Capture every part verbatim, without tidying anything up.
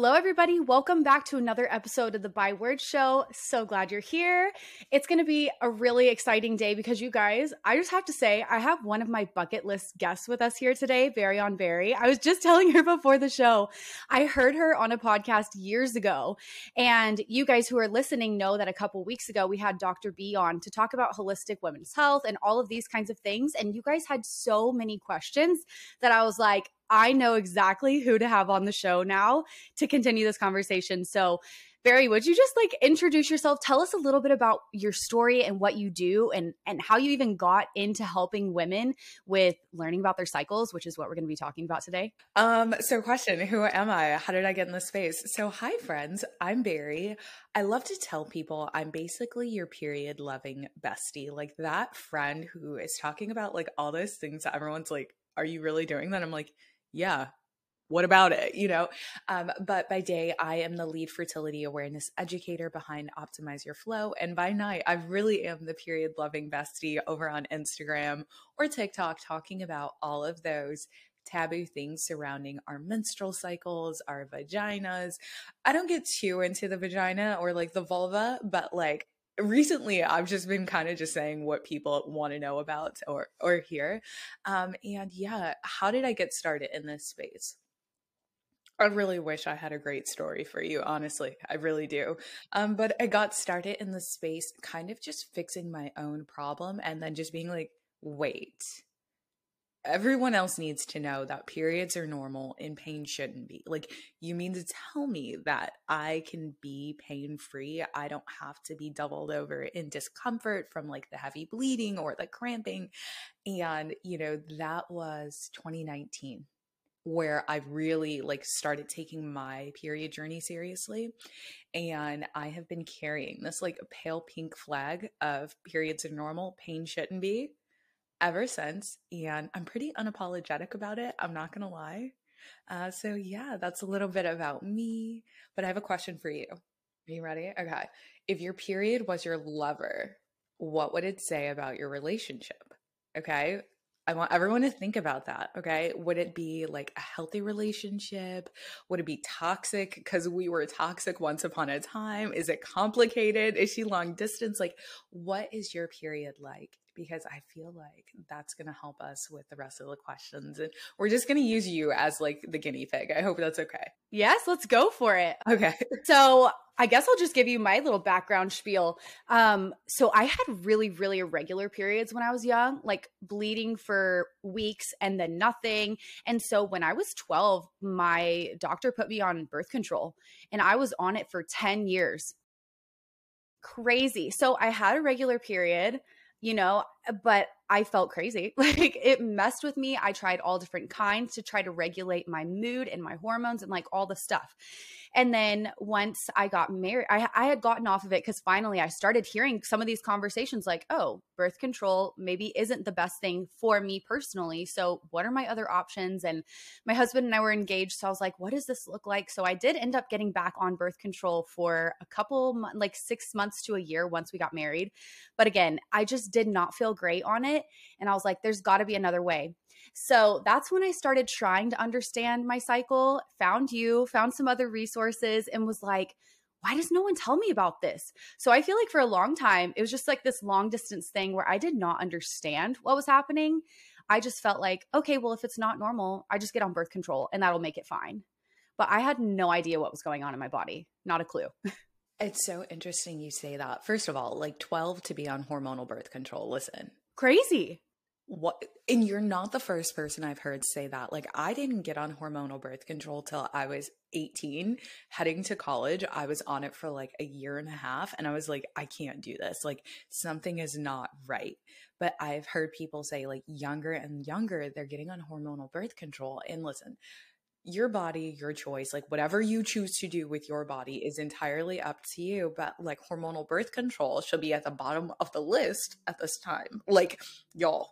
Hello, everybody. Welcome back to another episode of the ByWords Show. So glad you're here. It's going to be a really exciting day because you guys, I just have to say, I have one of my bucket list guests with us here today, Berrion L Berry. I was just telling her before the show, I heard her on a podcast years ago. And you guys who are listening know that a couple weeks ago, we had Doctor B on to talk about holistic women's health and all of these kinds of things. And you guys had so many questions that I was like, I know exactly who to have on the show now to continue this conversation. So Berri, would you just like introduce yourself? Tell us a little bit about your story and what you do and, and how you even got into helping women with learning about their cycles, which is what we're going to be talking about today. Um, so question, who am I? How did I get in this space? So hi friends, I'm Berri. I love to tell people I'm basically your period loving bestie, like that friend who is talking about like all those things that everyone's like, are you really doing that? I'm like, yeah, what about it? You know, um, but by day, I am the lead fertility awareness educator behind Optimize Your Flow. And by night, I really am the period loving bestie over on Instagram or TikTok talking about all of those taboo things surrounding our menstrual cycles, our vaginas. I don't get too into the vagina or like the vulva, but like recently, I've just been kind of just saying what people want to know about or or hear. Um, and yeah, how did I get started in this space? I really wish I had a great story for you, honestly. I really do. Um, but I got started in this space kind of just fixing my own problem and then just being like, wait, everyone else needs to know that periods are normal and pain shouldn't be. Like, you mean to tell me that I can be pain-free? I don't have to be doubled over in discomfort from like the heavy bleeding or the cramping. And, you know, that was twenty nineteen where I really like started taking my period journey seriously. And I have been carrying this like pale pink flag of periods are normal, pain shouldn't be, ever since. And I'm pretty unapologetic about it. I'm not going to lie. Uh, so yeah, that's a little bit about me, but I have a question for you. Are you ready? Okay. If your period was your lover, what would it say about your relationship? Okay. I want everyone to think about that. Okay. Would it be like a healthy relationship? Would it be toxic? Because we were toxic once upon a time. Is it complicated? Is she long distance? Like, what is your period like? Because I feel like that's going to help us with the rest of the questions. And we're just going to use you as like the guinea pig. I hope that's okay. Yes, let's go for it. Okay. So I guess I'll just give you my little background spiel. Um, so I had really, really irregular periods when I was young, like bleeding for weeks and then nothing. And so when I was twelve, my doctor put me on birth control and I was on it for ten years. Crazy. So I had a regular period, you know, but I felt crazy. Like, it messed with me. I tried all different kinds to try to regulate my mood and my hormones and like all the stuff. And then once I got married, I, I had gotten off of it because finally I started hearing some of these conversations like, oh, birth control maybe isn't the best thing for me personally. So what are my other options? And my husband and I were engaged. So I was like, what does this look like? So I did end up getting back on birth control for a couple, like six months to a year once we got married. But again, I just did not feel great on it. And I was like, there's got to be another way. So that's when I started trying to understand my cycle, found you, found some other resources, and was like, why does no one tell me about this? So I feel like for a long time, it was just like this long distance thing where I did not understand what was happening. I just felt like, okay, well, if it's not normal, I just get on birth control and that'll make it fine. But I had no idea what was going on in my body. Not a clue. It's so interesting you say that. First of all, like twelve to be on hormonal birth control. Listen. Crazy. What? And you're not the first person I've heard say that. Like, I didn't get on hormonal birth control till I was eighteen, heading to college. I was on it for like a year and a half. And I was like, I can't do this. Like, something is not right. But I've heard people say like younger and younger, they're getting on hormonal birth control. And listen, your body, your choice, like whatever you choose to do with your body is entirely up to you. But like hormonal birth control should be at the bottom of the list at this time. Like, y'all,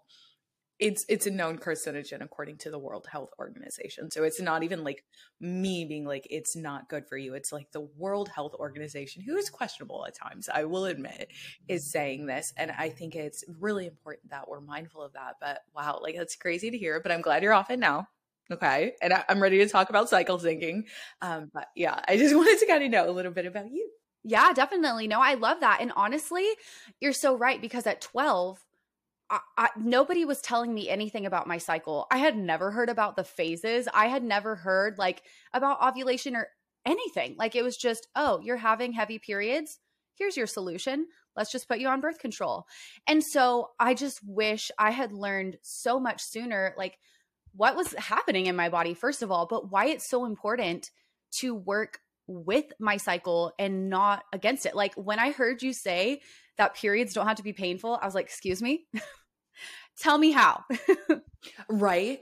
it's, it's a known carcinogen according to the World Health Organization. So it's not even like me being like, it's not good for you. It's like the World Health Organization, who is questionable at times, I will admit, is saying this. And I think it's really important that we're mindful of that. But wow, like that's crazy to hear, but I'm glad you're off it now. Okay. And I, I'm ready to talk about cycle syncing. Um, but yeah, I just wanted to kind of know a little bit about you. Yeah, definitely. No, I love that. And honestly, you're so right, because at twelve, I, I, nobody was telling me anything about my cycle. I had never heard about the phases. I had never heard like about ovulation or anything. Like it was just, oh, you're having heavy periods. Here's your solution. Let's just put you on birth control. And so I just wish I had learned so much sooner, like what was happening in my body, first of all, but why it's so important to work with my cycle and not against it. Like when I heard you say that periods don't have to be painful, I was like, excuse me, tell me how. Right?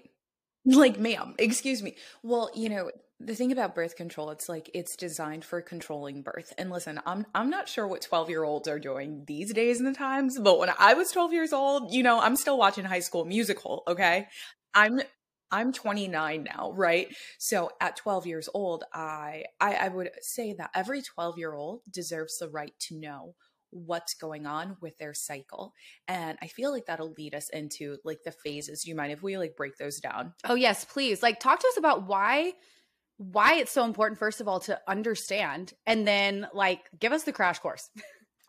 Like, ma'am, excuse me. Well, you know, the thing about birth control, it's like it's designed for controlling birth. And listen, I'm I'm not sure what twelve-year-olds are doing these days in the times, but when I was twelve years old, you know, I'm still watching High School Musical, okay? I'm I'm twenty-nine now, right? So at twelve years old, I I, I would say that every twelve-year-old deserves the right to know what's going on with their cycle. And I feel like that'll lead us into like the phases. Do you mind if we like break those down? Oh, yes, please. Like talk to us about why why it's so important, first of all, to understand, and then like give us the crash course.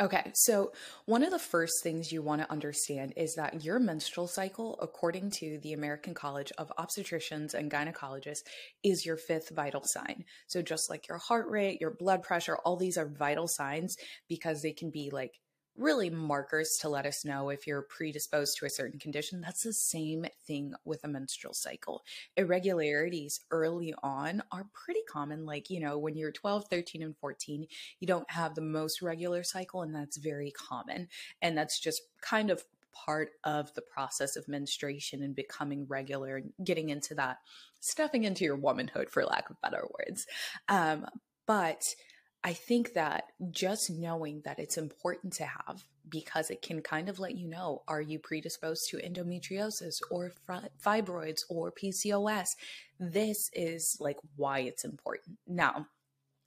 Okay. So one of the first things you want to understand is that your menstrual cycle, according to the American College of Obstetricians and Gynecologists, is your fifth vital sign. So just like your heart rate, your blood pressure, all these are vital signs because they can be like really markers to let us know if you're predisposed to a certain condition. That's the same thing with a menstrual cycle. Irregularities early on are pretty common. Like, you know, when you're twelve, thirteen, and fourteen, you don't have the most regular cycle, and that's very common. And that's just kind of part of the process of menstruation and becoming regular and getting into that, stepping into your womanhood, for lack of better words. Um, but I think that just knowing that it's important to have, because it can kind of let you know, are you predisposed to endometriosis or fibroids or P C O S? This is like why it's important. Now,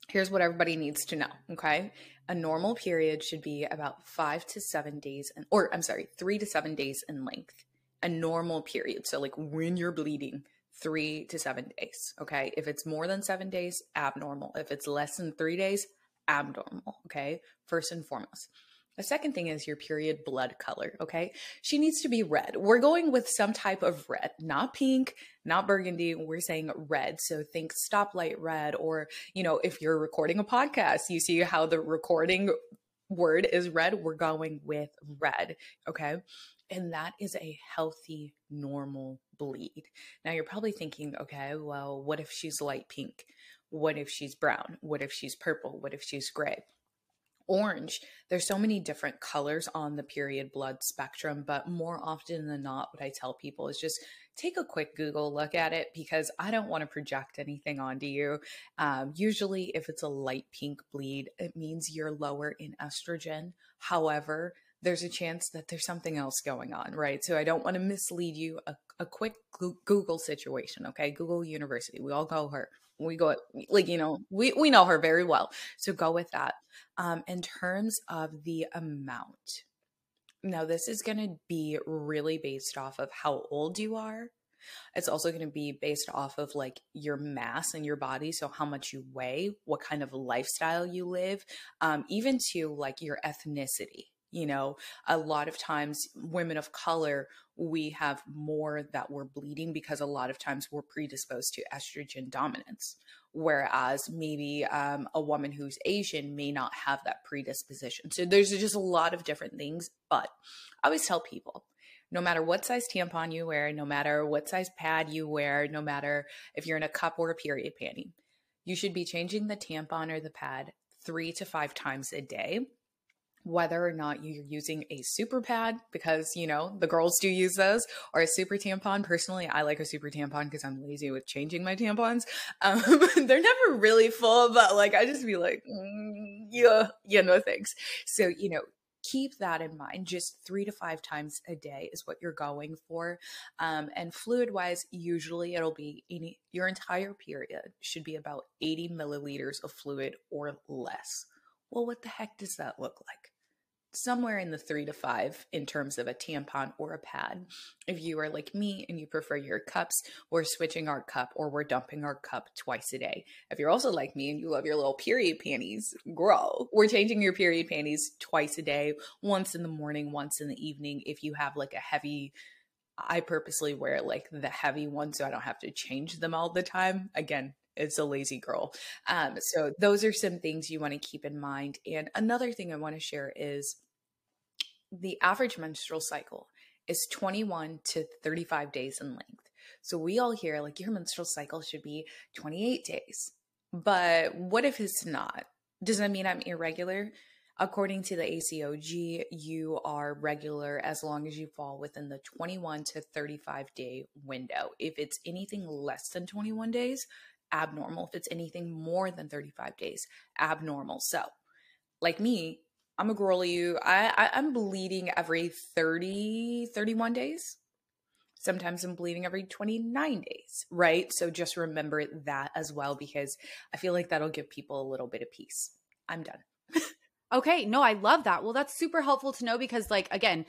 here's what everybody needs to know, okay? A normal period should be about five to seven days, in, or I'm sorry, three to seven days in length. A normal period, so like when you're bleeding, three to seven days, okay? If it's more than seven days, abnormal. If it's less than three days, abnormal, okay? First and foremost. The second thing is your period blood color, okay? She needs to be red. We're going with some type of red, not pink, not burgundy. We're saying red. So think stoplight red, or, you know, if you're recording a podcast, you see how the recording word is red. We're going with red, okay? And that is a healthy, normal bleed. Now you're probably thinking, okay, well, what if she's light pink? What if she's brown? What if she's purple? What if she's gray? Orange. There's so many different colors on the period blood spectrum, but more often than not, what I tell people is just take a quick Google look at it, because I don't want to project anything onto you. Um, usually if it's a light pink bleed, it means you're lower in estrogen. However, there's a chance that there's something else going on, right? So I don't want to mislead you. A, a quick Google situation, okay? Google University. We all know her. We go, like, you know, we, we know her very well. So go with that. Um, in terms of the amount, now this is going to be really based off of how old you are. It's also going to be based off of like your mass in your body. So how much you weigh, what kind of lifestyle you live, um, even to like your ethnicity. You know, a lot of times women of color, we have more that we're bleeding because a lot of times we're predisposed to estrogen dominance. Whereas maybe um, a woman who's Asian may not have that predisposition. So there's just a lot of different things. But I always tell people, no matter what size tampon you wear, no matter what size pad you wear, no matter if you're in a cup or a period panty, you should be changing the tampon or the pad three to five times a day. Whether or not you're using a super pad, because, you know, the girls do use those, or a super tampon. Personally, I like a super tampon because I'm lazy with changing my tampons. Um, they're never really full, but like, I just be like, mm, yeah, yeah, no thanks. So, you know, keep that in mind. Just three to five times a day is what you're going for. Um, and fluid wise, usually it'll be any, your entire period should be about eighty milliliters of fluid or less. Well, what the heck does that look like? somewhere in the three to five in terms of a tampon or a pad. If you are like me and you prefer your cups, we're switching our cup or we're dumping our cup twice a day. If you're also like me and you love your little period panties, girl, we're changing your period panties twice a day, once in the morning, once in the evening. If you have like a heavy, I purposely wear like the heavy one so I don't have to change them all the time. Again, it's a lazy girl. Um, so those are some things you want to keep in mind. And another thing I want to share is the average menstrual cycle is twenty-one to thirty-five days in length. So we all hear like your menstrual cycle should be twenty-eight days, but what if it's not? Does that mean I'm irregular? According to the A C O G, you are regular as long as you fall within the twenty-one to thirty-five day window. If it's anything less than twenty-one days, abnormal. If it's anything more than thirty-five days, abnormal. So like me, I'm a girly. I, I, I'm bleeding every thirty, thirty-one days. Sometimes I'm bleeding every twenty-nine days, right? So just remember that as well, because I feel like that'll give people a little bit of peace. I'm done. Okay. No, I love that. Well, that's super helpful to know because like, again,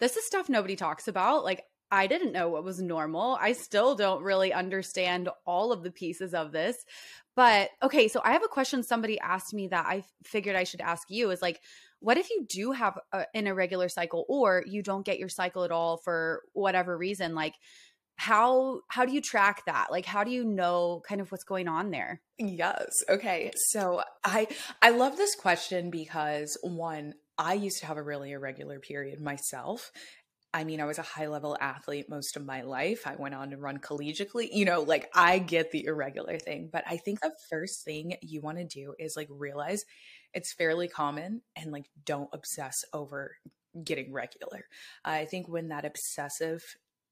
this is stuff nobody talks about. Like, I didn't know what was normal. I still don't really understand all of the pieces of this. But okay, so I have a question somebody asked me that I figured I should ask you is like, what if you do have a, an irregular cycle or you don't get your cycle at all for whatever reason? Like how how do you track that? Like how do you know kind of what's going on there? Yes. Okay. So I I love this question because one, I used to have a really irregular period myself. I mean, I was a high-level athlete most of my life. I went on to run collegiately. You know, like I get the irregular thing, but I think the first thing you want to do is like realize it's fairly common and like don't obsess over getting regular. I think when that obsessive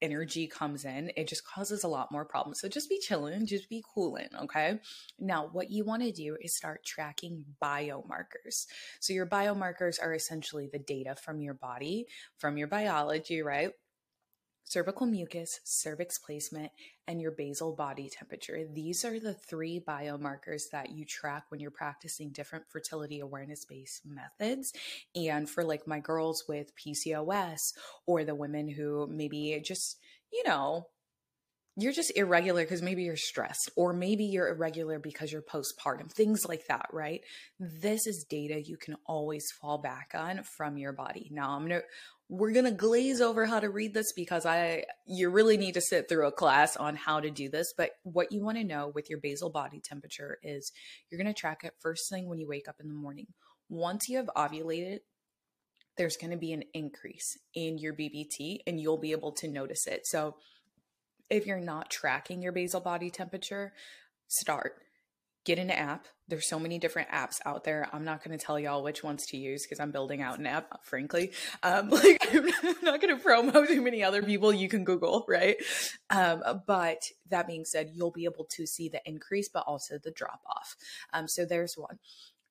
energy comes in, it just causes a lot more problems. So just be chilling, just be cooling, okay? Now, what you want to do is start tracking biomarkers. So your biomarkers are essentially the data from your body, from your biology, right? Cervical mucus, cervix placement, and your basal body temperature. These are the three biomarkers that you track when you're practicing different fertility awareness-based methods. And for like my girls with P C O S or the women who maybe just, you know, you're just irregular because maybe you're stressed or maybe you're irregular because you're postpartum, things like that, right? This is data you can always fall back on from your body. Now, I'm going to We're going to glaze over how to read this because I, you really need to sit through a class on how to do this. But what you want to know with your basal body temperature is you're going to track it first thing when you wake up in the morning. Once you have ovulated, there's going to be an increase in your B B T and you'll be able to notice it. So if you're not tracking your basal body temperature, start. Get an app. There's so many different apps out there. I'm not going to tell y'all which ones to use because I'm building out an app, frankly. Um, like I'm not going to promo too many other people. You can Google, right? Um, but that being said, you'll be able to see the increase, but also the drop off. Um, so there's one.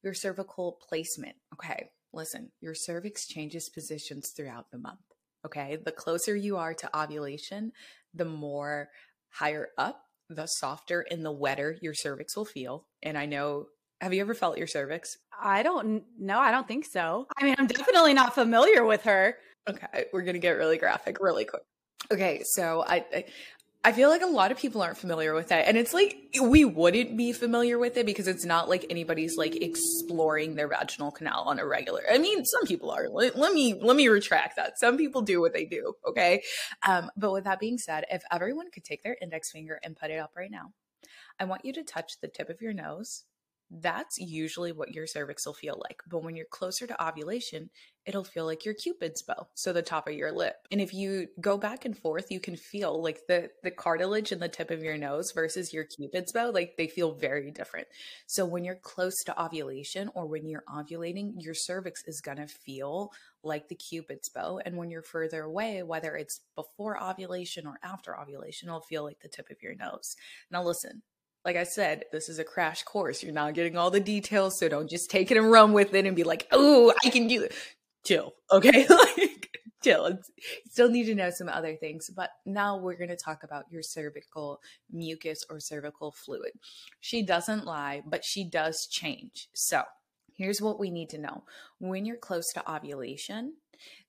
Your cervical placement. Okay, listen, your cervix changes positions throughout the month. Okay, the closer you are to ovulation, the more higher up, the softer and the wetter your cervix will feel. And I know, have you ever felt your cervix? I don't know. I don't think so. I mean, I'm definitely not familiar with her. Okay. We're going to get really graphic really quick. Okay. So I, I, I feel like a lot of people aren't familiar with that. And it's like, we wouldn't be familiar with it because it's not like anybody's like exploring their vaginal canal on a regular. I mean, some people are, let, let me, let me retract that. Some people do what they do. Okay. Um, but with that being said, if everyone could take their index finger and put it up right now, I want you to touch the tip of your nose. That's usually what your cervix will feel like. But when you're closer to ovulation, it'll feel like your Cupid's bow, so the top of your lip. And if you go back and forth, you can feel like the, the cartilage in the tip of your nose versus your Cupid's bow, like they feel very different. So when you're close to ovulation or when you're ovulating, your cervix is going to feel like the Cupid's bow. And when you're further away, whether it's before ovulation or after ovulation, it'll feel like the tip of your nose. Now listen. Like I said, this is a crash course. You're not getting all the details, so don't just take it and run with it and be like, oh, I can do it. Chill, okay? Like, chill. It's, still need to know some other things, but now we're going to talk about your cervical mucus or cervical fluid. She doesn't lie, but she does change. So Here's what we need to know. When you're close to ovulation,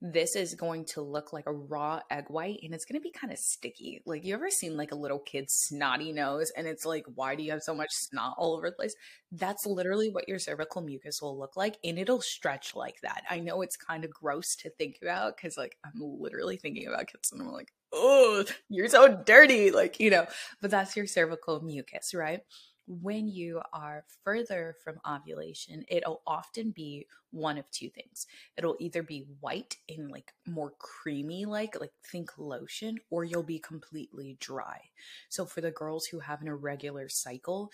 this is going to look like a raw egg white, and it's going to be kind of sticky. Like, you ever seen like a little kid's snotty nose and it's like, why do you have so much snot all over the place? That's literally what your cervical mucus will look like, and it'll stretch like that. I know it's kind of gross to think about because like I'm literally thinking about kids and I'm like, oh, you're so dirty. Like, you know, but that's your cervical mucus, right? When you are further from ovulation, it'll often be one of two things. It'll either be white and like more creamy, like, like think lotion, or you'll be completely dry. So for the girls who have an irregular cycle,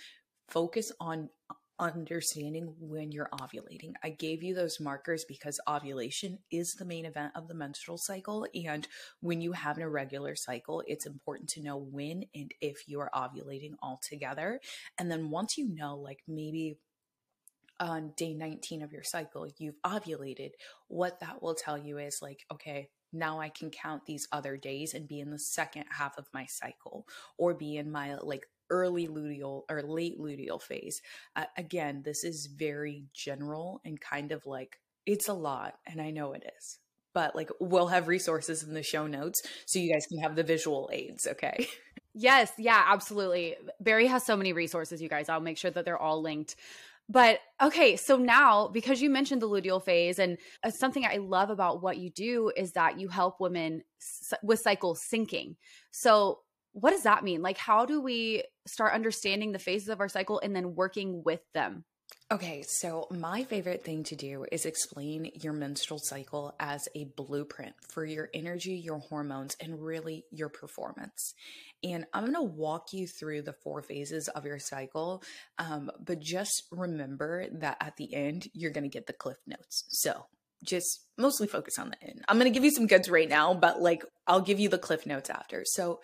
focus on understanding when you're ovulating. I gave you those markers because ovulation is the main event of the menstrual cycle. And when you have an irregular cycle, it's important to know when and if you are ovulating altogether. And then once you know, like maybe on day nineteen of your cycle, you've ovulated, what that will tell you is like, okay, now I can count these other days and be in the second half of my cycle, or be in my like early luteal or late luteal phase. Uh, again, this is very general and kind of like, it's a lot, and I know it is, but like we'll have resources in the show notes so you guys can have the visual aids. Okay. Yes. Yeah, absolutely. Berri has so many resources, you guys. I'll make sure that they're all linked. But okay, so now, because you mentioned the luteal phase, and something I love about what you do is that you help women with cycle syncing. So what does that mean? Like, how do we start understanding the phases of our cycle and then working with them? Okay, so my favorite thing to do is explain your menstrual cycle as a blueprint for your energy, your hormones, and really your performance. And I'm going to walk you through the four phases of your cycle, um, but just remember that at the end, you're going to get the cliff notes. So just mostly focus on the end. I'm going to give you some goods right now, but like I'll give you the cliff notes after. So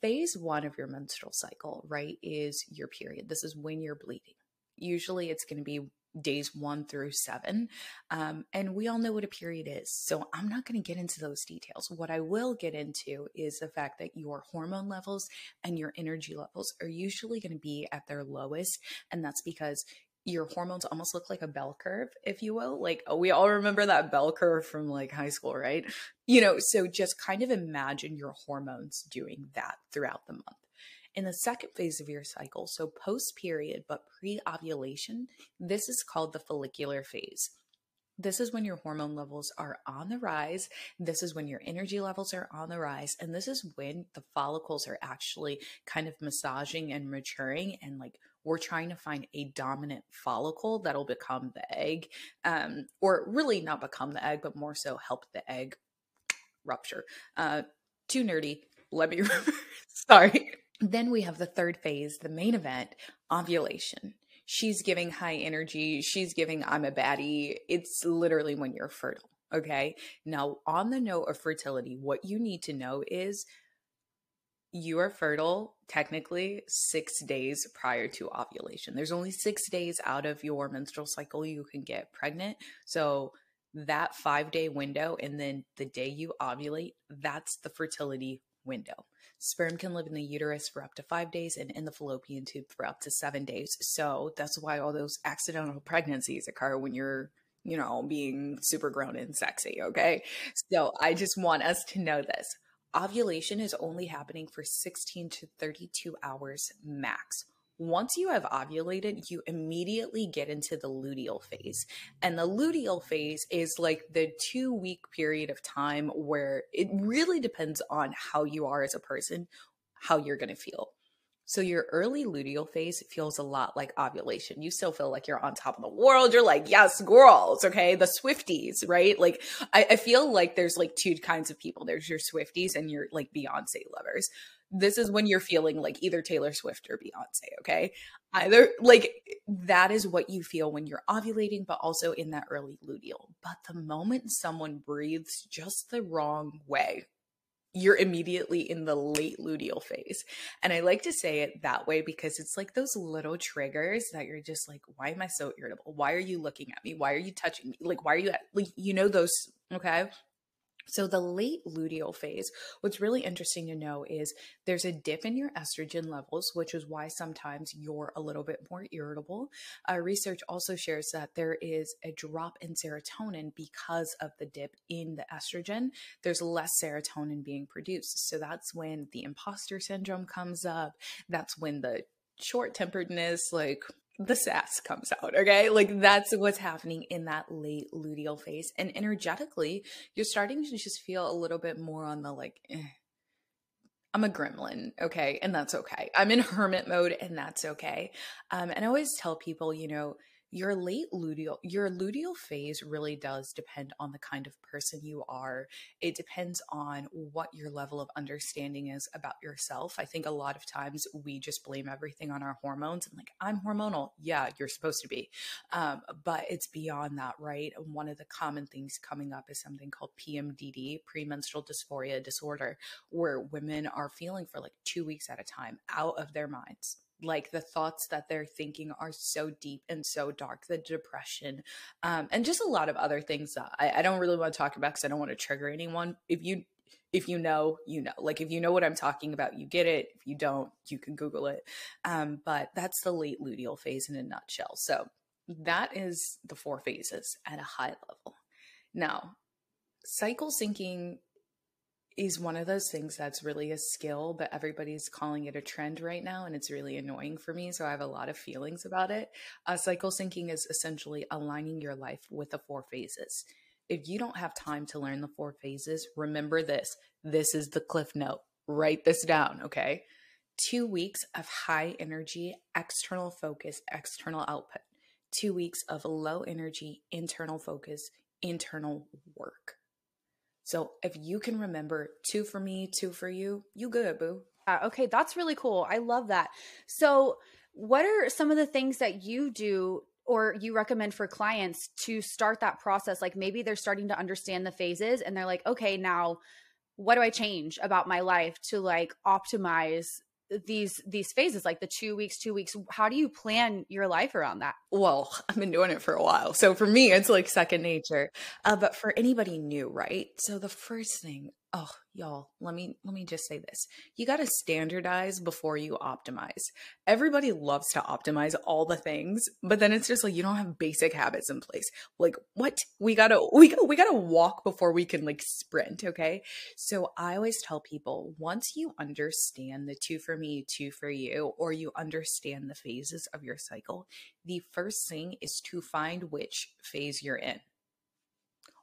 phase one of your menstrual cycle, right, is your period. This is when you're bleeding. Usually it's going to be days one through seven. Um, and we all know what a period is. So I'm not going to get into those details. What I will get into is the fact that your hormone levels and your energy levels are usually going to be at their lowest. And that's because your hormones almost look like a bell curve, if you will. Like, oh, we all remember that bell curve from like high school, right? You know, so just kind of imagine your hormones doing that throughout the month. In the second phase of your cycle, so post-period but pre-ovulation, this is called the follicular phase. This is when your hormone levels are on the rise. This is when your energy levels are on the rise. And this is when the follicles are actually kind of massaging and maturing, and like we're trying to find a dominant follicle that'll become the egg, um, or really not become the egg, but more so help the egg rupture. Uh, too nerdy. Let me, sorry. Then we have the third phase, the main event, ovulation. She's giving high energy. She's giving I'm a baddie. It's literally when you're fertile. Okay. Now, on the note of fertility, what you need to know is you are fertile technically six days prior to ovulation. There's only six days out of your menstrual cycle you can get pregnant. So that five day window, and then the day you ovulate, that's the fertility window. Sperm can live in the uterus for up to five days and in the fallopian tube for up to seven days. So that's why all those accidental pregnancies occur when you're, you know, being super grown and sexy. Okay. So I just want us to know this. Ovulation is only happening for sixteen to thirty-two hours max. Once you have ovulated, you immediately get into the luteal phase. And the luteal phase is like the two week period of time where it really depends on how you are as a person, how you're going to feel. So your early luteal phase feels a lot like ovulation. You still feel like you're on top of the world. You're like, yes, girls, okay, the Swifties, right? Like, I, I feel like there's like two kinds of people. There's your Swifties and your like Beyonce lovers. This is when you're feeling like either Taylor Swift or Beyonce, okay? Either, like, that is what you feel when you're ovulating, but also in that early luteal. But the moment someone breathes just the wrong way, you're immediately in the late luteal phase. And I like to say it that way because it's like those little triggers that you're just like, why am I so irritable? Why are you looking at me? Why are you touching me? Like, why are you, at, like, you know, those, okay? So the late luteal phase, what's really interesting to know is there's a dip in your estrogen levels, which is why sometimes you're a little bit more irritable. Uh, research also shares that there is a drop in serotonin because of the dip in the estrogen. There's less serotonin being produced. So that's when the imposter syndrome comes up. That's when the short-temperedness, like the sass comes out, okay? Like that's what's happening in that late luteal phase. And energetically, you're starting to just feel a little bit more on the like, eh, I'm a gremlin, okay? And that's okay. I'm in hermit mode and that's okay. Um, and I always tell people, you know, your late luteal, your luteal phase really does depend on the kind of person you are. It depends on what your level of understanding is about yourself. I think a lot of times we just blame everything on our hormones and like, I'm hormonal. Yeah, you're supposed to be. Um, but it's beyond that, right? And one of the common things coming up is something called P M D D, premenstrual dysphoria disorder, where women are feeling for like two weeks at a time out of their minds. Like the thoughts that they're thinking are so deep and so dark, the depression, um, and just a lot of other things that I, I don't really want to talk about because I don't want to trigger anyone. If you, if you know, you know, like if you know what I'm talking about, you get it. If you don't, you can Google it. Um, but that's the late luteal phase in a nutshell. So that is the four phases at a high level. Now, cycle syncing is one of those things that's really a skill, but everybody's calling it a trend right now. And it's really annoying for me. So I have a lot of feelings about it. Uh, cycle syncing is essentially aligning your life with the four phases. If you don't have time to learn the four phases, remember this, this is the cliff note, write this down. Okay. Two weeks of high energy, external focus, external output, two weeks of low energy, internal focus, internal work. So if you can remember two for me, two for you, you good, boo. Uh, okay, that's really cool. I love that. So what are some of the things that you do or you recommend for clients to start that process? Like maybe they're starting to understand the phases and they're like, okay, now what do I change about my life to like optimize these these phases, like the two weeks, two weeks, how do you plan your life around that? Well, I've been doing it for a while. So for me, it's like second nature, uh, but for anybody new, right? So the first thing, oh, y'all, let me, let me just say this. You got to standardize before you optimize. Everybody loves to optimize all the things, but then it's just like, you don't have basic habits in place. Like what? We gotta, we gotta, we gotta walk before we can like sprint. Okay. So I always tell people once you understand the two for me, two for you, or you understand the phases of your cycle, the first thing is to find which phase you're in.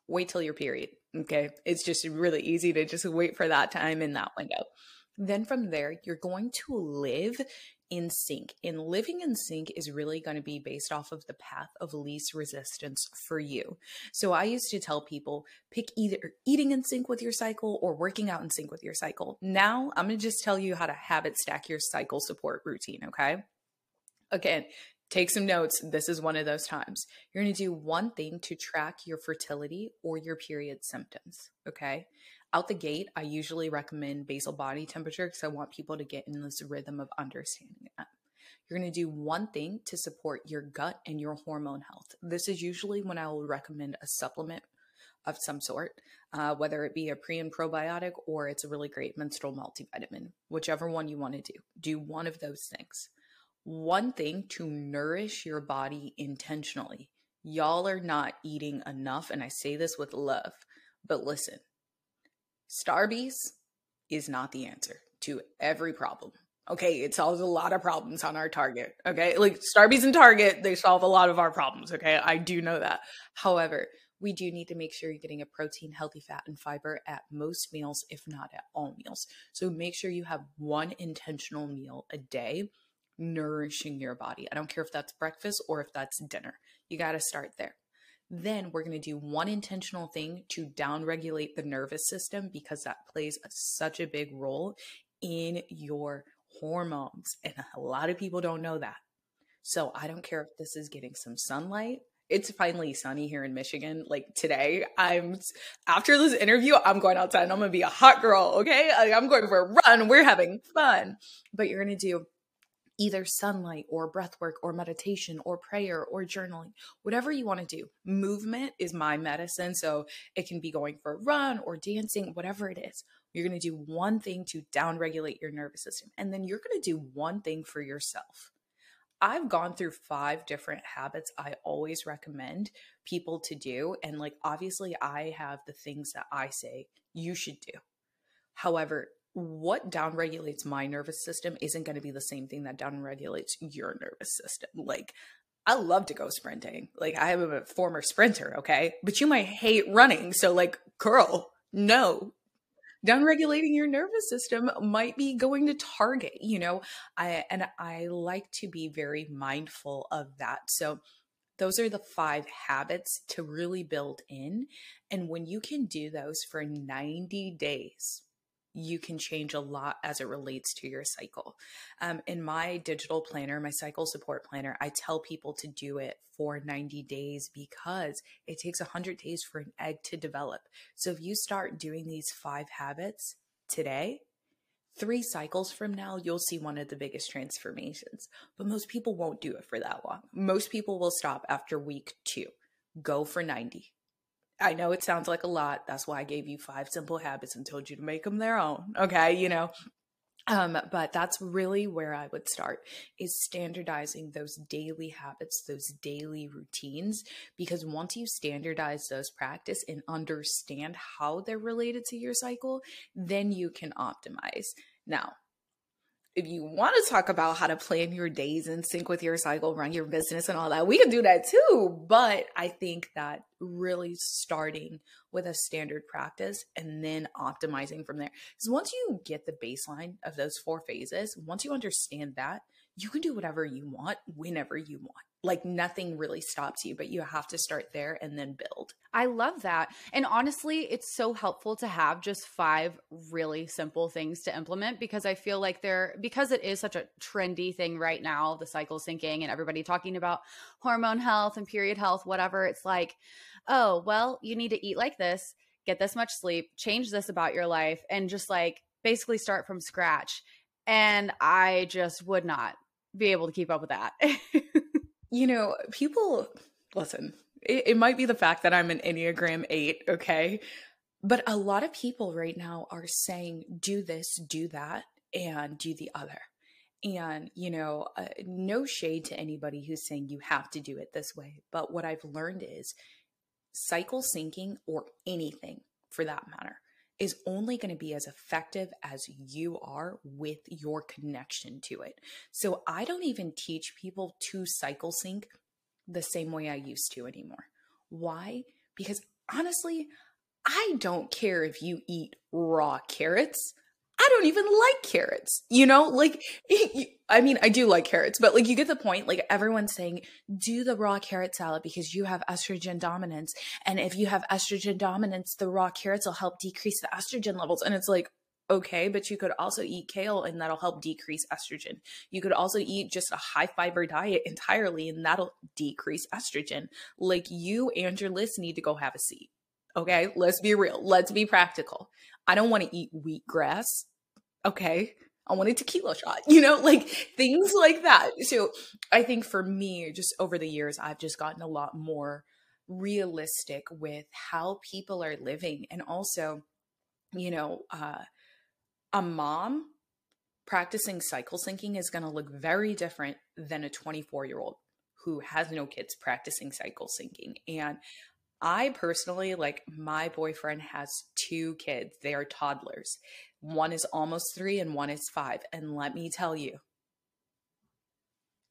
Wait till your period. Okay. It's just really easy to just wait for that time in that window. Then from there, you're going to live in sync. And living in sync is really going to be based off of the path of least resistance for you. So I used to tell people, pick either eating in sync with your cycle or working out in sync with your cycle. Now I'm going to just tell you how to habit stack your cycle support routine. Okay. Again, take some notes. This is one of those times. You're going to do one thing to track your fertility or your period symptoms. Okay. Out the gate, I usually recommend basal body temperature because I want people to get in this rhythm of understanding that. You're going to do one thing to support your gut and your hormone health. This is usually when I will recommend a supplement of some sort, uh, whether it be a pre and probiotic or it's a really great menstrual multivitamin, whichever one you want to do. Do one of those things. One thing to nourish your body intentionally. Y'all are not eating enough, and I say this with love, but listen, Starbucks is not the answer to every problem. Okay, it solves a lot of problems on our target. Okay, like Starbucks and Target, they solve a lot of our problems. Okay, I do know that. However, we do need to make sure you're getting a protein, healthy fat, and fiber at most meals, if not at all meals. So make sure you have one intentional meal a day nourishing your body. I don't care if that's breakfast or if that's dinner. You got to start there. Then we're going to do one intentional thing to downregulate the nervous system because that plays a, such a big role in your hormones. And a lot of people don't know that. So I don't care if this is getting some sunlight. It's finally sunny here in Michigan. Like today, I'm after this interview, I'm going outside and I'm going to be a hot girl. Okay. I'm going for a run. We're having fun, but you're going to do either sunlight or breath work or meditation or prayer or journaling, whatever you want to do. Movement is my medicine. So it can be going for a run or dancing, whatever it is. You're going to do one thing to downregulate your nervous system. And then you're going to do one thing for yourself. I've gone through five different habits I always recommend people to do. And like, obviously I have the things that I say you should do. However, what downregulates my nervous system isn't going to be the same thing that downregulates your nervous system. Like, I love to go sprinting. Like, I am a former sprinter, okay? But you might hate running. So like, girl, no. Downregulating your nervous system might be going to Target, you know, I, and I like to be very mindful of that. So those are the five habits to really build in. And when you can do those for ninety days, you can change a lot as it relates to your cycle. Um, in my digital planner, my cycle support planner, I tell people to do it for ninety days because it takes one hundred days for an egg to develop. So if you start doing these five habits today, three cycles from now, you'll see one of the biggest transformations. But most people won't do it for that long. Most people will stop after week two. Go for ninety. I know it sounds like a lot. That's why I gave you five simple habits and told you to make them their own. Okay. You know, um, but that's really where I would start, is standardizing those daily habits, those daily routines, because once you standardize those practice and understand how they're related to your cycle, then you can optimize. Now, if you want to talk about how to plan your days in sync with your cycle, run your business and all that, we can do that too. But I think that really starting with a standard practice and then optimizing from there. Because once you get the baseline of those four phases, once you understand that, you can do whatever you want, whenever you want. Like, nothing really stops you, but you have to start there and then build. I love that. And honestly, it's so helpful to have just five really simple things to implement, because I feel like they're, because it is such a trendy thing right now, the cycle syncing and everybody talking about hormone health and period health, whatever. It's like, oh, well, you need to eat like this, get this much sleep, change this about your life, and just like basically start from scratch. And I just would not be able to keep up with that. You know, people, listen, it, it might be the fact that I'm an Enneagram eight, okay? But a lot of people right now are saying, do this, do that, and do the other. And, you know, uh, no shade to anybody who's saying you have to do it this way. But what I've learned is cycle syncing, or anything for that matter, is only going to be as effective as you are with your connection to it. So I don't even teach people to cycle sync the same way I used to anymore. Why? Because honestly, I don't care if you eat raw carrots. I don't even like carrots, you know, like, I mean, I do like carrots, but like, you get the point. Like, everyone's saying, do the raw carrot salad because you have estrogen dominance. And if you have estrogen dominance, the raw carrots will help decrease the estrogen levels. And it's like, okay, but you could also eat kale and that'll help decrease estrogen. You could also eat just a high fiber diet entirely and that'll decrease estrogen. Like, you and your list need to go have a seat. Okay, let's be real. Let's be practical. I don't want to eat wheatgrass. Okay, I want a tequila shot, you know, like things like that. So I think for me, just over the years, I've just gotten a lot more realistic with how people are living. And also, you know, uh, a mom practicing cycle syncing is going to look very different than a twenty-four-year-old who has no kids practicing cycle syncing. And I personally, like, my boyfriend has two kids. They are toddlers. One is almost three and one is five. And let me tell you,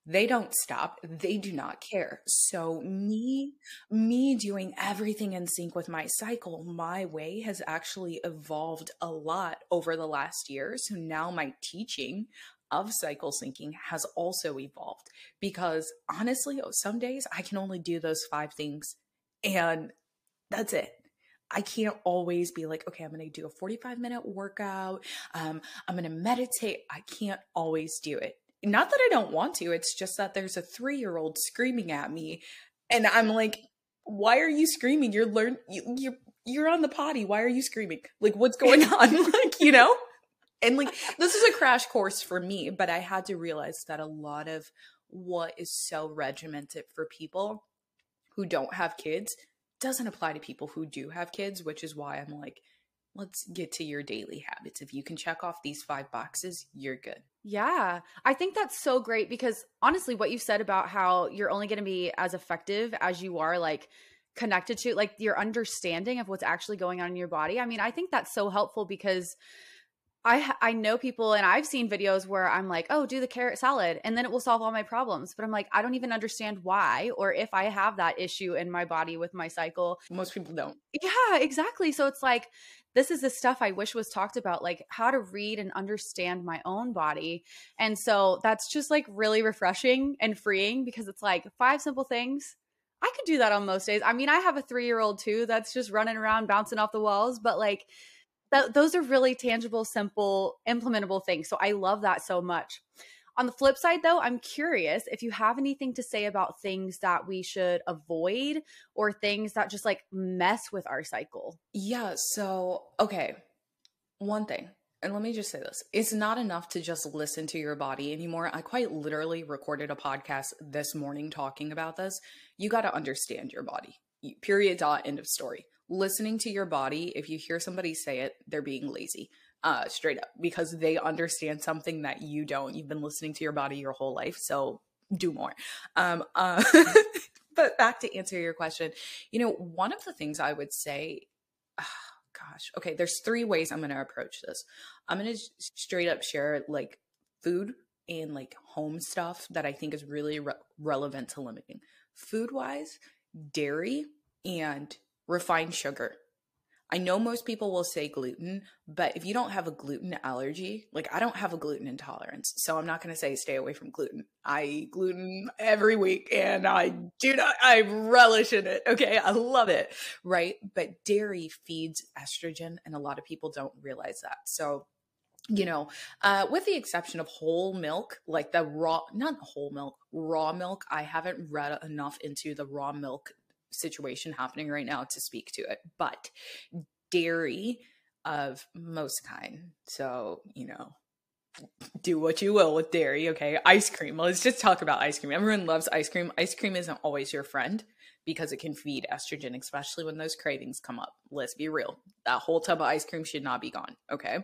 they don't stop. They do not care. So me, me doing everything in sync with my cycle, my way has actually evolved a lot over the last year. So now my teaching of cycle syncing has also evolved, because honestly, some days I can only do those five things. And that's it. I can't always be like, okay, I'm going to do a forty-five minute workout. Um, I'm going to meditate. I can't always do it. Not that I don't want to. It's just that there's a three-year-old screaming at me and I'm like, why are you screaming? You're learn you, you're, you're on the potty. Why are you screaming? Like, what's going on? Like, you know, And like, this is a crash course for me, but I had to realize that a lot of what is so regimented for people who don't have kids doesn't apply to people who do have kids, which is why I'm like, let's get to your daily habits. If you can check off these five boxes, you're good. Yeah. I think that's so great because honestly, what you said about how you're only going to be as effective as you are like connected to like your understanding of what's actually going on in your body. I mean, I think that's so helpful because I I know people and I've seen videos where I'm like, oh, do the carrot salad and then it will solve all my problems. But I'm like, I don't even understand why or if I have that issue in my body with my cycle. Most people don't. Yeah, exactly. So it's like, this is the stuff I wish was talked about, like how to read and understand my own body. And so that's just like really refreshing and freeing because it's like five simple things. I could do that on most days. I mean, I have a three-year-old too that's just running around, bouncing off the walls, but like, Th- those are really tangible, simple, implementable things. So I love that so much. On the flip side, though, I'm curious if you have anything to say about things that we should avoid or things that just like mess with our cycle. Yeah. So, okay. One thing, and let me just say this, it's not enough to just listen to your body anymore. I quite literally recorded a podcast this morning talking about this. You got to understand your body, period, dot, end of story. Listening to your body, if you hear somebody say it, they're being lazy, uh, straight up, because they understand something that you don't. You've been listening to your body your whole life, so do more. Um, uh, but back to answer your question, you know, one of the things I would say, oh, gosh, okay, there's three ways I'm going to approach this. I'm going to straight up share like food and like home stuff that I think is really re- relevant to limiting. Food-wise, dairy and refined sugar. I know most people will say gluten, but if you don't have a gluten allergy, like I don't have a gluten intolerance, so I'm not going to say stay away from gluten. I eat gluten every week and I do not, I relish in it. Okay. I love it. Right. But dairy feeds estrogen and a lot of people don't realize that. So, you know, uh, with the exception of whole milk, like the raw, not whole milk, raw milk, I haven't read enough into the raw milk situation happening right now to speak to it, but dairy of most kind. So, you know, do what you will with dairy. Okay. Ice cream. Let's just talk about ice cream. Everyone loves ice cream. Ice cream isn't always your friend because it can feed estrogen, especially when those cravings come up. Let's be real. That whole tub of ice cream should not be gone. Okay.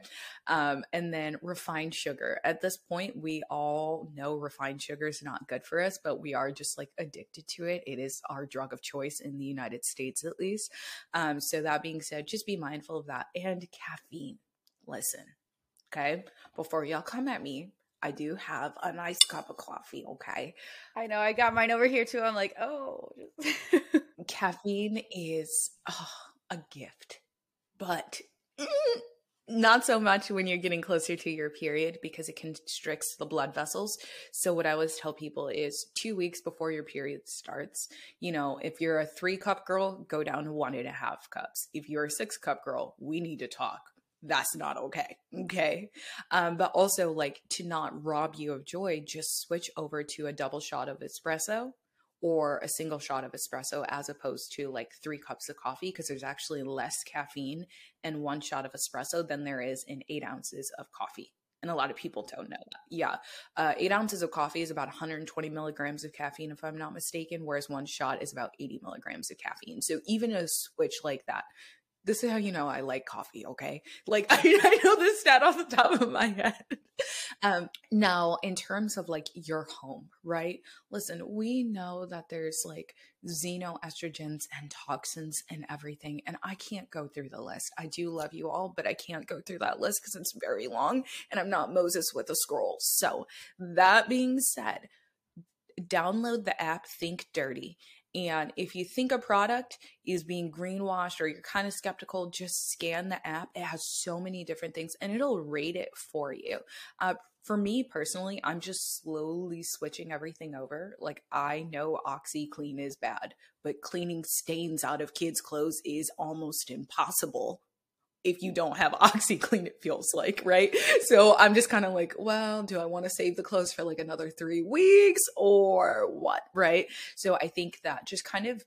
Um, and then refined sugar. At this point, we all know refined sugar is not good for us, but we are just like addicted to it. It is our drug of choice in the United States, at least. Um, so that being said, just be mindful of that. And caffeine. Listen, okay, before y'all come at me, I do have a nice cup of coffee, okay? I know. I got mine over here too. I'm like, oh. Caffeine is oh, a gift, but mm, not so much when you're getting closer to your period because it constricts the blood vessels. So what I always tell people is two weeks before your period starts, you know, if you're a three cup girl, go down to one and a half cups. If you're a six cup girl, we need to talk. That's not okay. Okay. Um, but also like to not rob you of joy, just switch over to a double shot of espresso or a single shot of espresso as opposed to like three cups of coffee because there's actually less caffeine in one shot of espresso than there is in eight ounces of coffee. And a lot of people don't know that. Yeah. Uh, eight ounces of coffee is about one hundred twenty milligrams of caffeine, if I'm not mistaken, whereas one shot is about eighty milligrams of caffeine. So even a switch like that. This is how you know I like coffee, okay? Like, I, I know this stat off the top of my head. Um, now, in terms of, like, your home, right? Listen, we know that there's, like, xenoestrogens and toxins and everything, and I can't go through the list. I do love you all, but I can't go through that list because it's very long, and I'm not Moses with a scroll. So, that being said, download the app Think Dirty. And if you think a product is being greenwashed or you're kind of skeptical, just scan the app. It has so many different things and it'll rate it for you. Uh, for me personally, I'm just slowly switching everything over. Like I know OxyClean is bad, but cleaning stains out of kids' clothes is almost impossible. If you don't have OxyClean, it feels like, right? So I'm just kind of like, well, do I want to save the clothes for like another three weeks or what, right? So I think that just kind of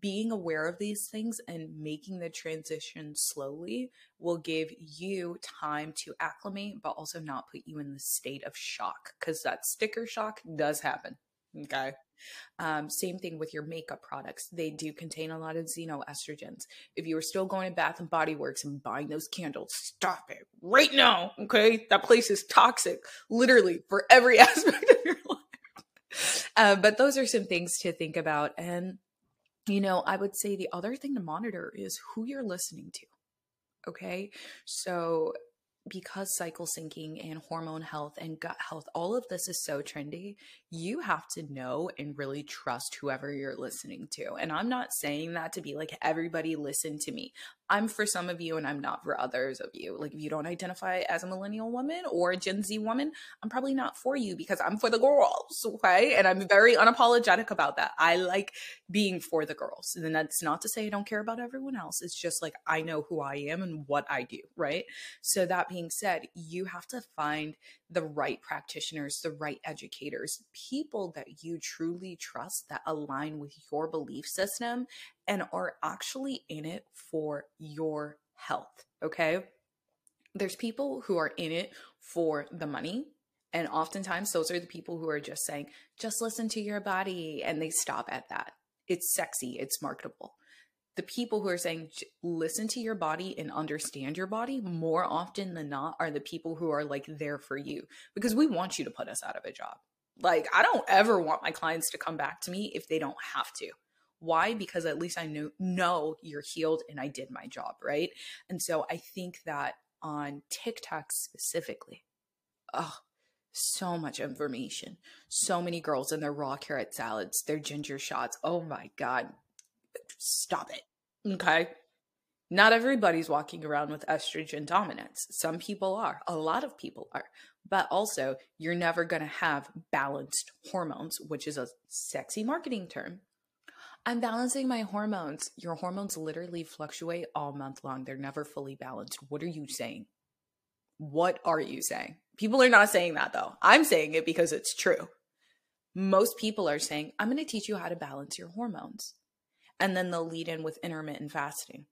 being aware of these things and making the transition slowly will give you time to acclimate, but also not put you in the state of shock, because that sticker shock does happen. Okay. Um, same thing with your makeup products. They do contain a lot of xenoestrogens. If you were still going to Bath and Body Works and buying those candles, stop it right now. Okay. That place is toxic, literally, for every aspect of your life. Uh, but those are some things to think about. And, you know, I would say the other thing to monitor is who you're listening to. Okay. So, because cycle syncing and hormone health and gut health, all of this is so trendy, you have to know and really trust whoever you're listening to. And I'm not saying that to be like, everybody listen to me. I'm for some of you and I'm not for others of you. Like, if you don't identify as a millennial woman or a Gen Z woman, I'm probably not for you, because I'm for the girls, okay? And I'm very unapologetic about that. I like being for the girls. And that's not to say I don't care about everyone else. It's just like, I know who I am and what I do, right? So that being said, you have to find the right practitioners, the right educators, people that you truly trust that align with your belief system and are actually in it for your health, okay? There's people who are in it for the money, and oftentimes those are the people who are just saying, just listen to your body, and they stop at that. It's sexy, it's marketable. The people who are saying, listen to your body and understand your body, more often than not are the people who are like there for you, because we want you to put us out of a job. Like, I don't ever want my clients to come back to me if they don't have to. Why? Because at least I know, know you're healed and I did my job, right? And so I think that on TikTok specifically, oh, so much information. So many girls and their raw carrot salads, their ginger shots. Oh my God. Stop it. Okay. Not everybody's walking around with estrogen dominance. Some people are. A lot of people are. But also, you're never going to have balanced hormones, which is a sexy marketing term. I'm balancing my hormones. Your hormones literally fluctuate all month long. They're never fully balanced. What are you saying? What are you saying? People are not saying that, though. I'm saying it because it's true. Most people are saying, I'm going to teach you how to balance your hormones. And then they'll lead in with intermittent fasting,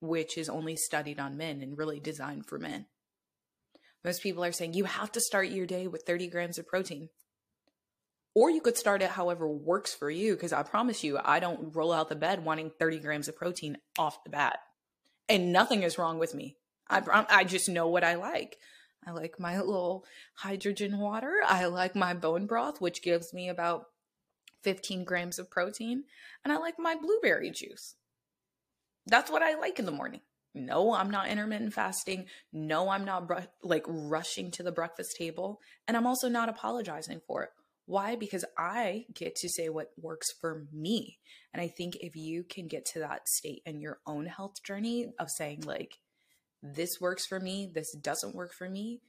which is only studied on men and really designed for men. Most people are saying you have to start your day with thirty grams of protein. Or you could start it however works for you, because I promise you, I don't roll out the bed wanting thirty grams of protein off the bat. And nothing is wrong with me. I, I just know what I like. I like my little hydrogen water. I like my bone broth, which gives me about fifteen grams of protein. And I like my blueberry juice. That's what I like in the morning. No, I'm not intermittent fasting. No, I'm not br- like rushing to the breakfast table. And I'm also not apologizing for it. Why? Because I get to say what works for me. And I think if you can get to that state in your own health journey of saying like, this works for me, this doesn't work for me,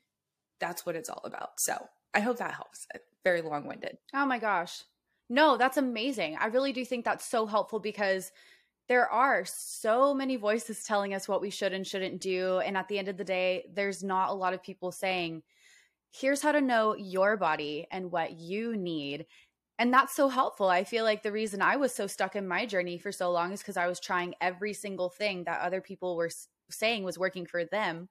that's what it's all about. So I hope that helps. Very long-winded. Oh my gosh. No, that's amazing. I really do think that's so helpful, because there are so many voices telling us what we should and shouldn't do. And at the end of the day, there's not a lot of people saying, here's how to know your body and what you need. And that's so helpful. I feel like the reason I was so stuck in my journey for so long is because I was trying every single thing that other people were saying was working for them,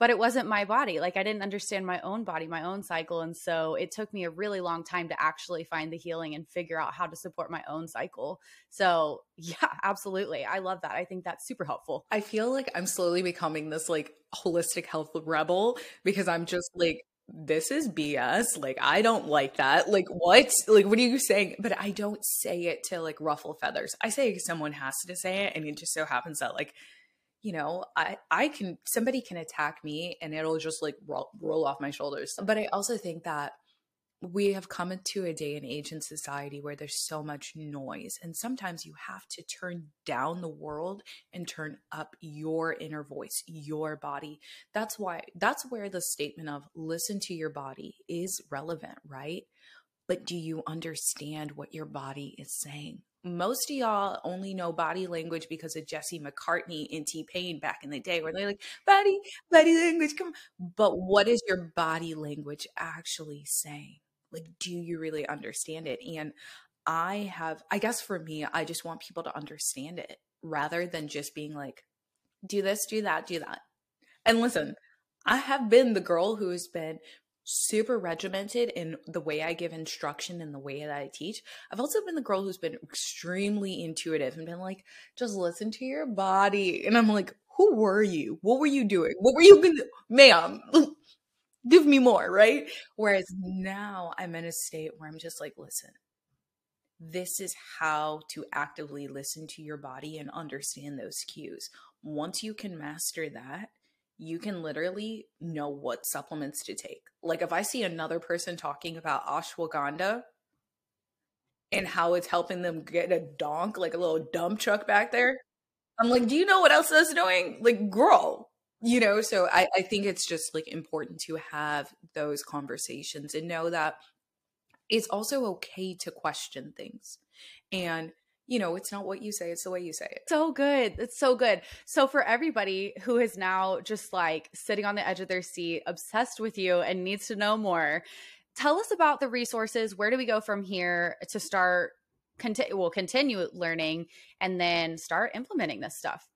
but it wasn't my body. Like, I didn't understand my own body, my own cycle. And so it took me a really long time to actually find the healing and figure out how to support my own cycle. So yeah, absolutely. I love that. I think that's super helpful. I feel like I'm slowly becoming this like holistic health rebel, because I'm just like, this is B S. Like, I don't like that. Like, what? Like, what are you saying? But I don't say it to like ruffle feathers. I say someone has to say it. And it just so happens that like, you know, I, I can, somebody can attack me and it'll just like roll, roll off my shoulders. But I also think that we have come into a day and age in society where there's so much noise. And sometimes you have to turn down the world and turn up your inner voice, your body. That's why, that's where the statement of listen to your body is relevant, right? But do you understand what your body is saying? Most of y'all only know body language because of Jesse McCartney and T-Pain back in the day, where they're like, body, body language, come on. But what is your body language actually saying? Like, do you really understand it? And I have, I guess for me, I just want people to understand it rather than just being like, do this, do that, do that. And listen, I have been the girl who has been super regimented in the way I give instruction and the way that I teach. I've also been the girl who's been extremely intuitive and been like, just listen to your body. And I'm like, who were you? What were you doing? What were you gonna, ma'am? Give me more, right? Whereas now I'm in a state where I'm just like, listen, this is how to actively listen to your body and understand those cues. Once you can master that, you can literally know what supplements to take. Like if I see another person talking about ashwagandha and how it's helping them get a donk, like a little dump truck back there, I'm like, do you know what else that's doing? Like, girl, you know? So I, I think it's just like important to have those conversations and know that it's also okay to question things. And you know, it's not what you say, it's the way you say it. So good. It's so good. So for everybody who is now just like sitting on the edge of their seat, obsessed with you and needs to know more, tell us about the resources. Where do we go from here to start, conti- well, continue learning and then start implementing this stuff?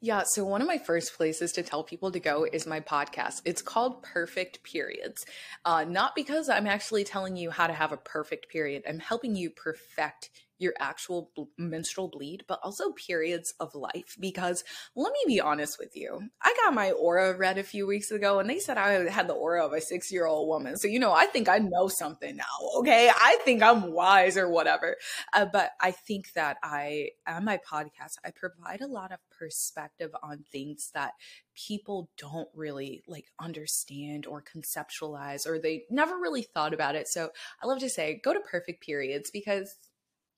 Yeah. So one of my first places to tell people to go is my podcast. It's called Perfect Periods. Uh, not because I'm actually telling you how to have a perfect period. I'm helping you perfect your actual menstrual bleed, but also periods of life. Because let me be honest with you, I got my aura read a few weeks ago and they said I had the aura of a six-year-old woman. So, you know, I think I know something now, okay? I think I'm wise or whatever. Uh, but I think that I, on my podcast, I provide a lot of perspective on things that people don't really like understand or conceptualize, or they never really thought about it. So I love to say, go to Perfect Periods because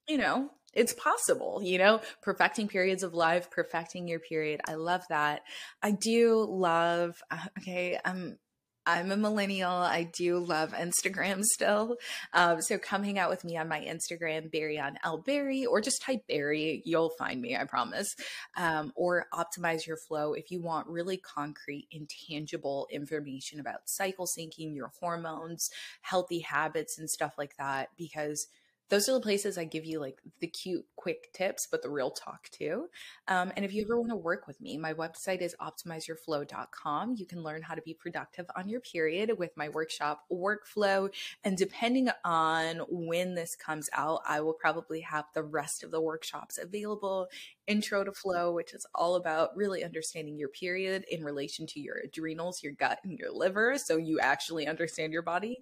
you know, it's possible, you know, perfecting periods of life, perfecting your period. I love that. I do love, okay, I'm, I'm a millennial. I do love Instagram still. Um, so come hang out with me on my Instagram, Berrion L Berry, or just type Berri. You'll find me, I promise. Um, or Optimize Your Flow if you want really concrete, intangible information about cycle syncing, your hormones, healthy habits, and stuff like that, because those are the places I give you like the cute, quick tips, but the real talk too. Um, and if you ever want to work with me, my website is optimize your flow dot com. You can learn how to be productive on your period with my workshop workflow. And depending on when this comes out, I will probably have the rest of the workshops available. Intro to Flow, which is all about really understanding your period in relation to your adrenals, your gut, and your liver, so you actually understand your body.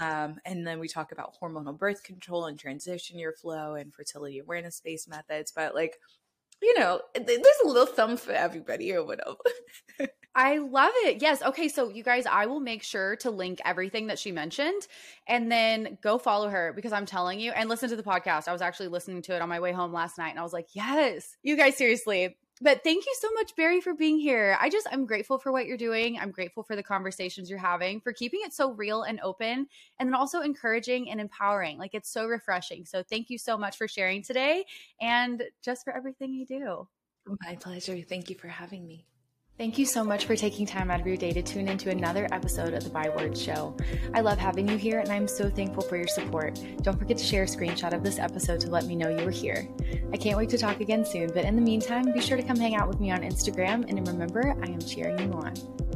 Um, and then we talk about hormonal birth control and transition your flow and fertility awareness-based methods. But like, you know, there's a little thumb for everybody or whatever. I love it. Yes. Okay. So you guys, I will make sure to link everything that she mentioned and then go follow her because I'm telling you, and listen to the podcast. I was actually listening to it on my way home last night and I was like, yes, you guys, seriously. But thank you so much, Berri, for being here. I just, I'm grateful for what you're doing. I'm grateful for the conversations you're having, for keeping it so real and open, and then also encouraging and empowering. Like it's so refreshing. So thank you so much for sharing today and just for everything you do. My pleasure. Thank you for having me. Thank you so much for taking time out of your day to tune into another episode of the ByWords Show. I love having you here and I'm so thankful for your support. Don't forget to share a screenshot of this episode to let me know you were here. I can't wait to talk again soon, but in the meantime, be sure to come hang out with me on Instagram and remember, I am cheering you on.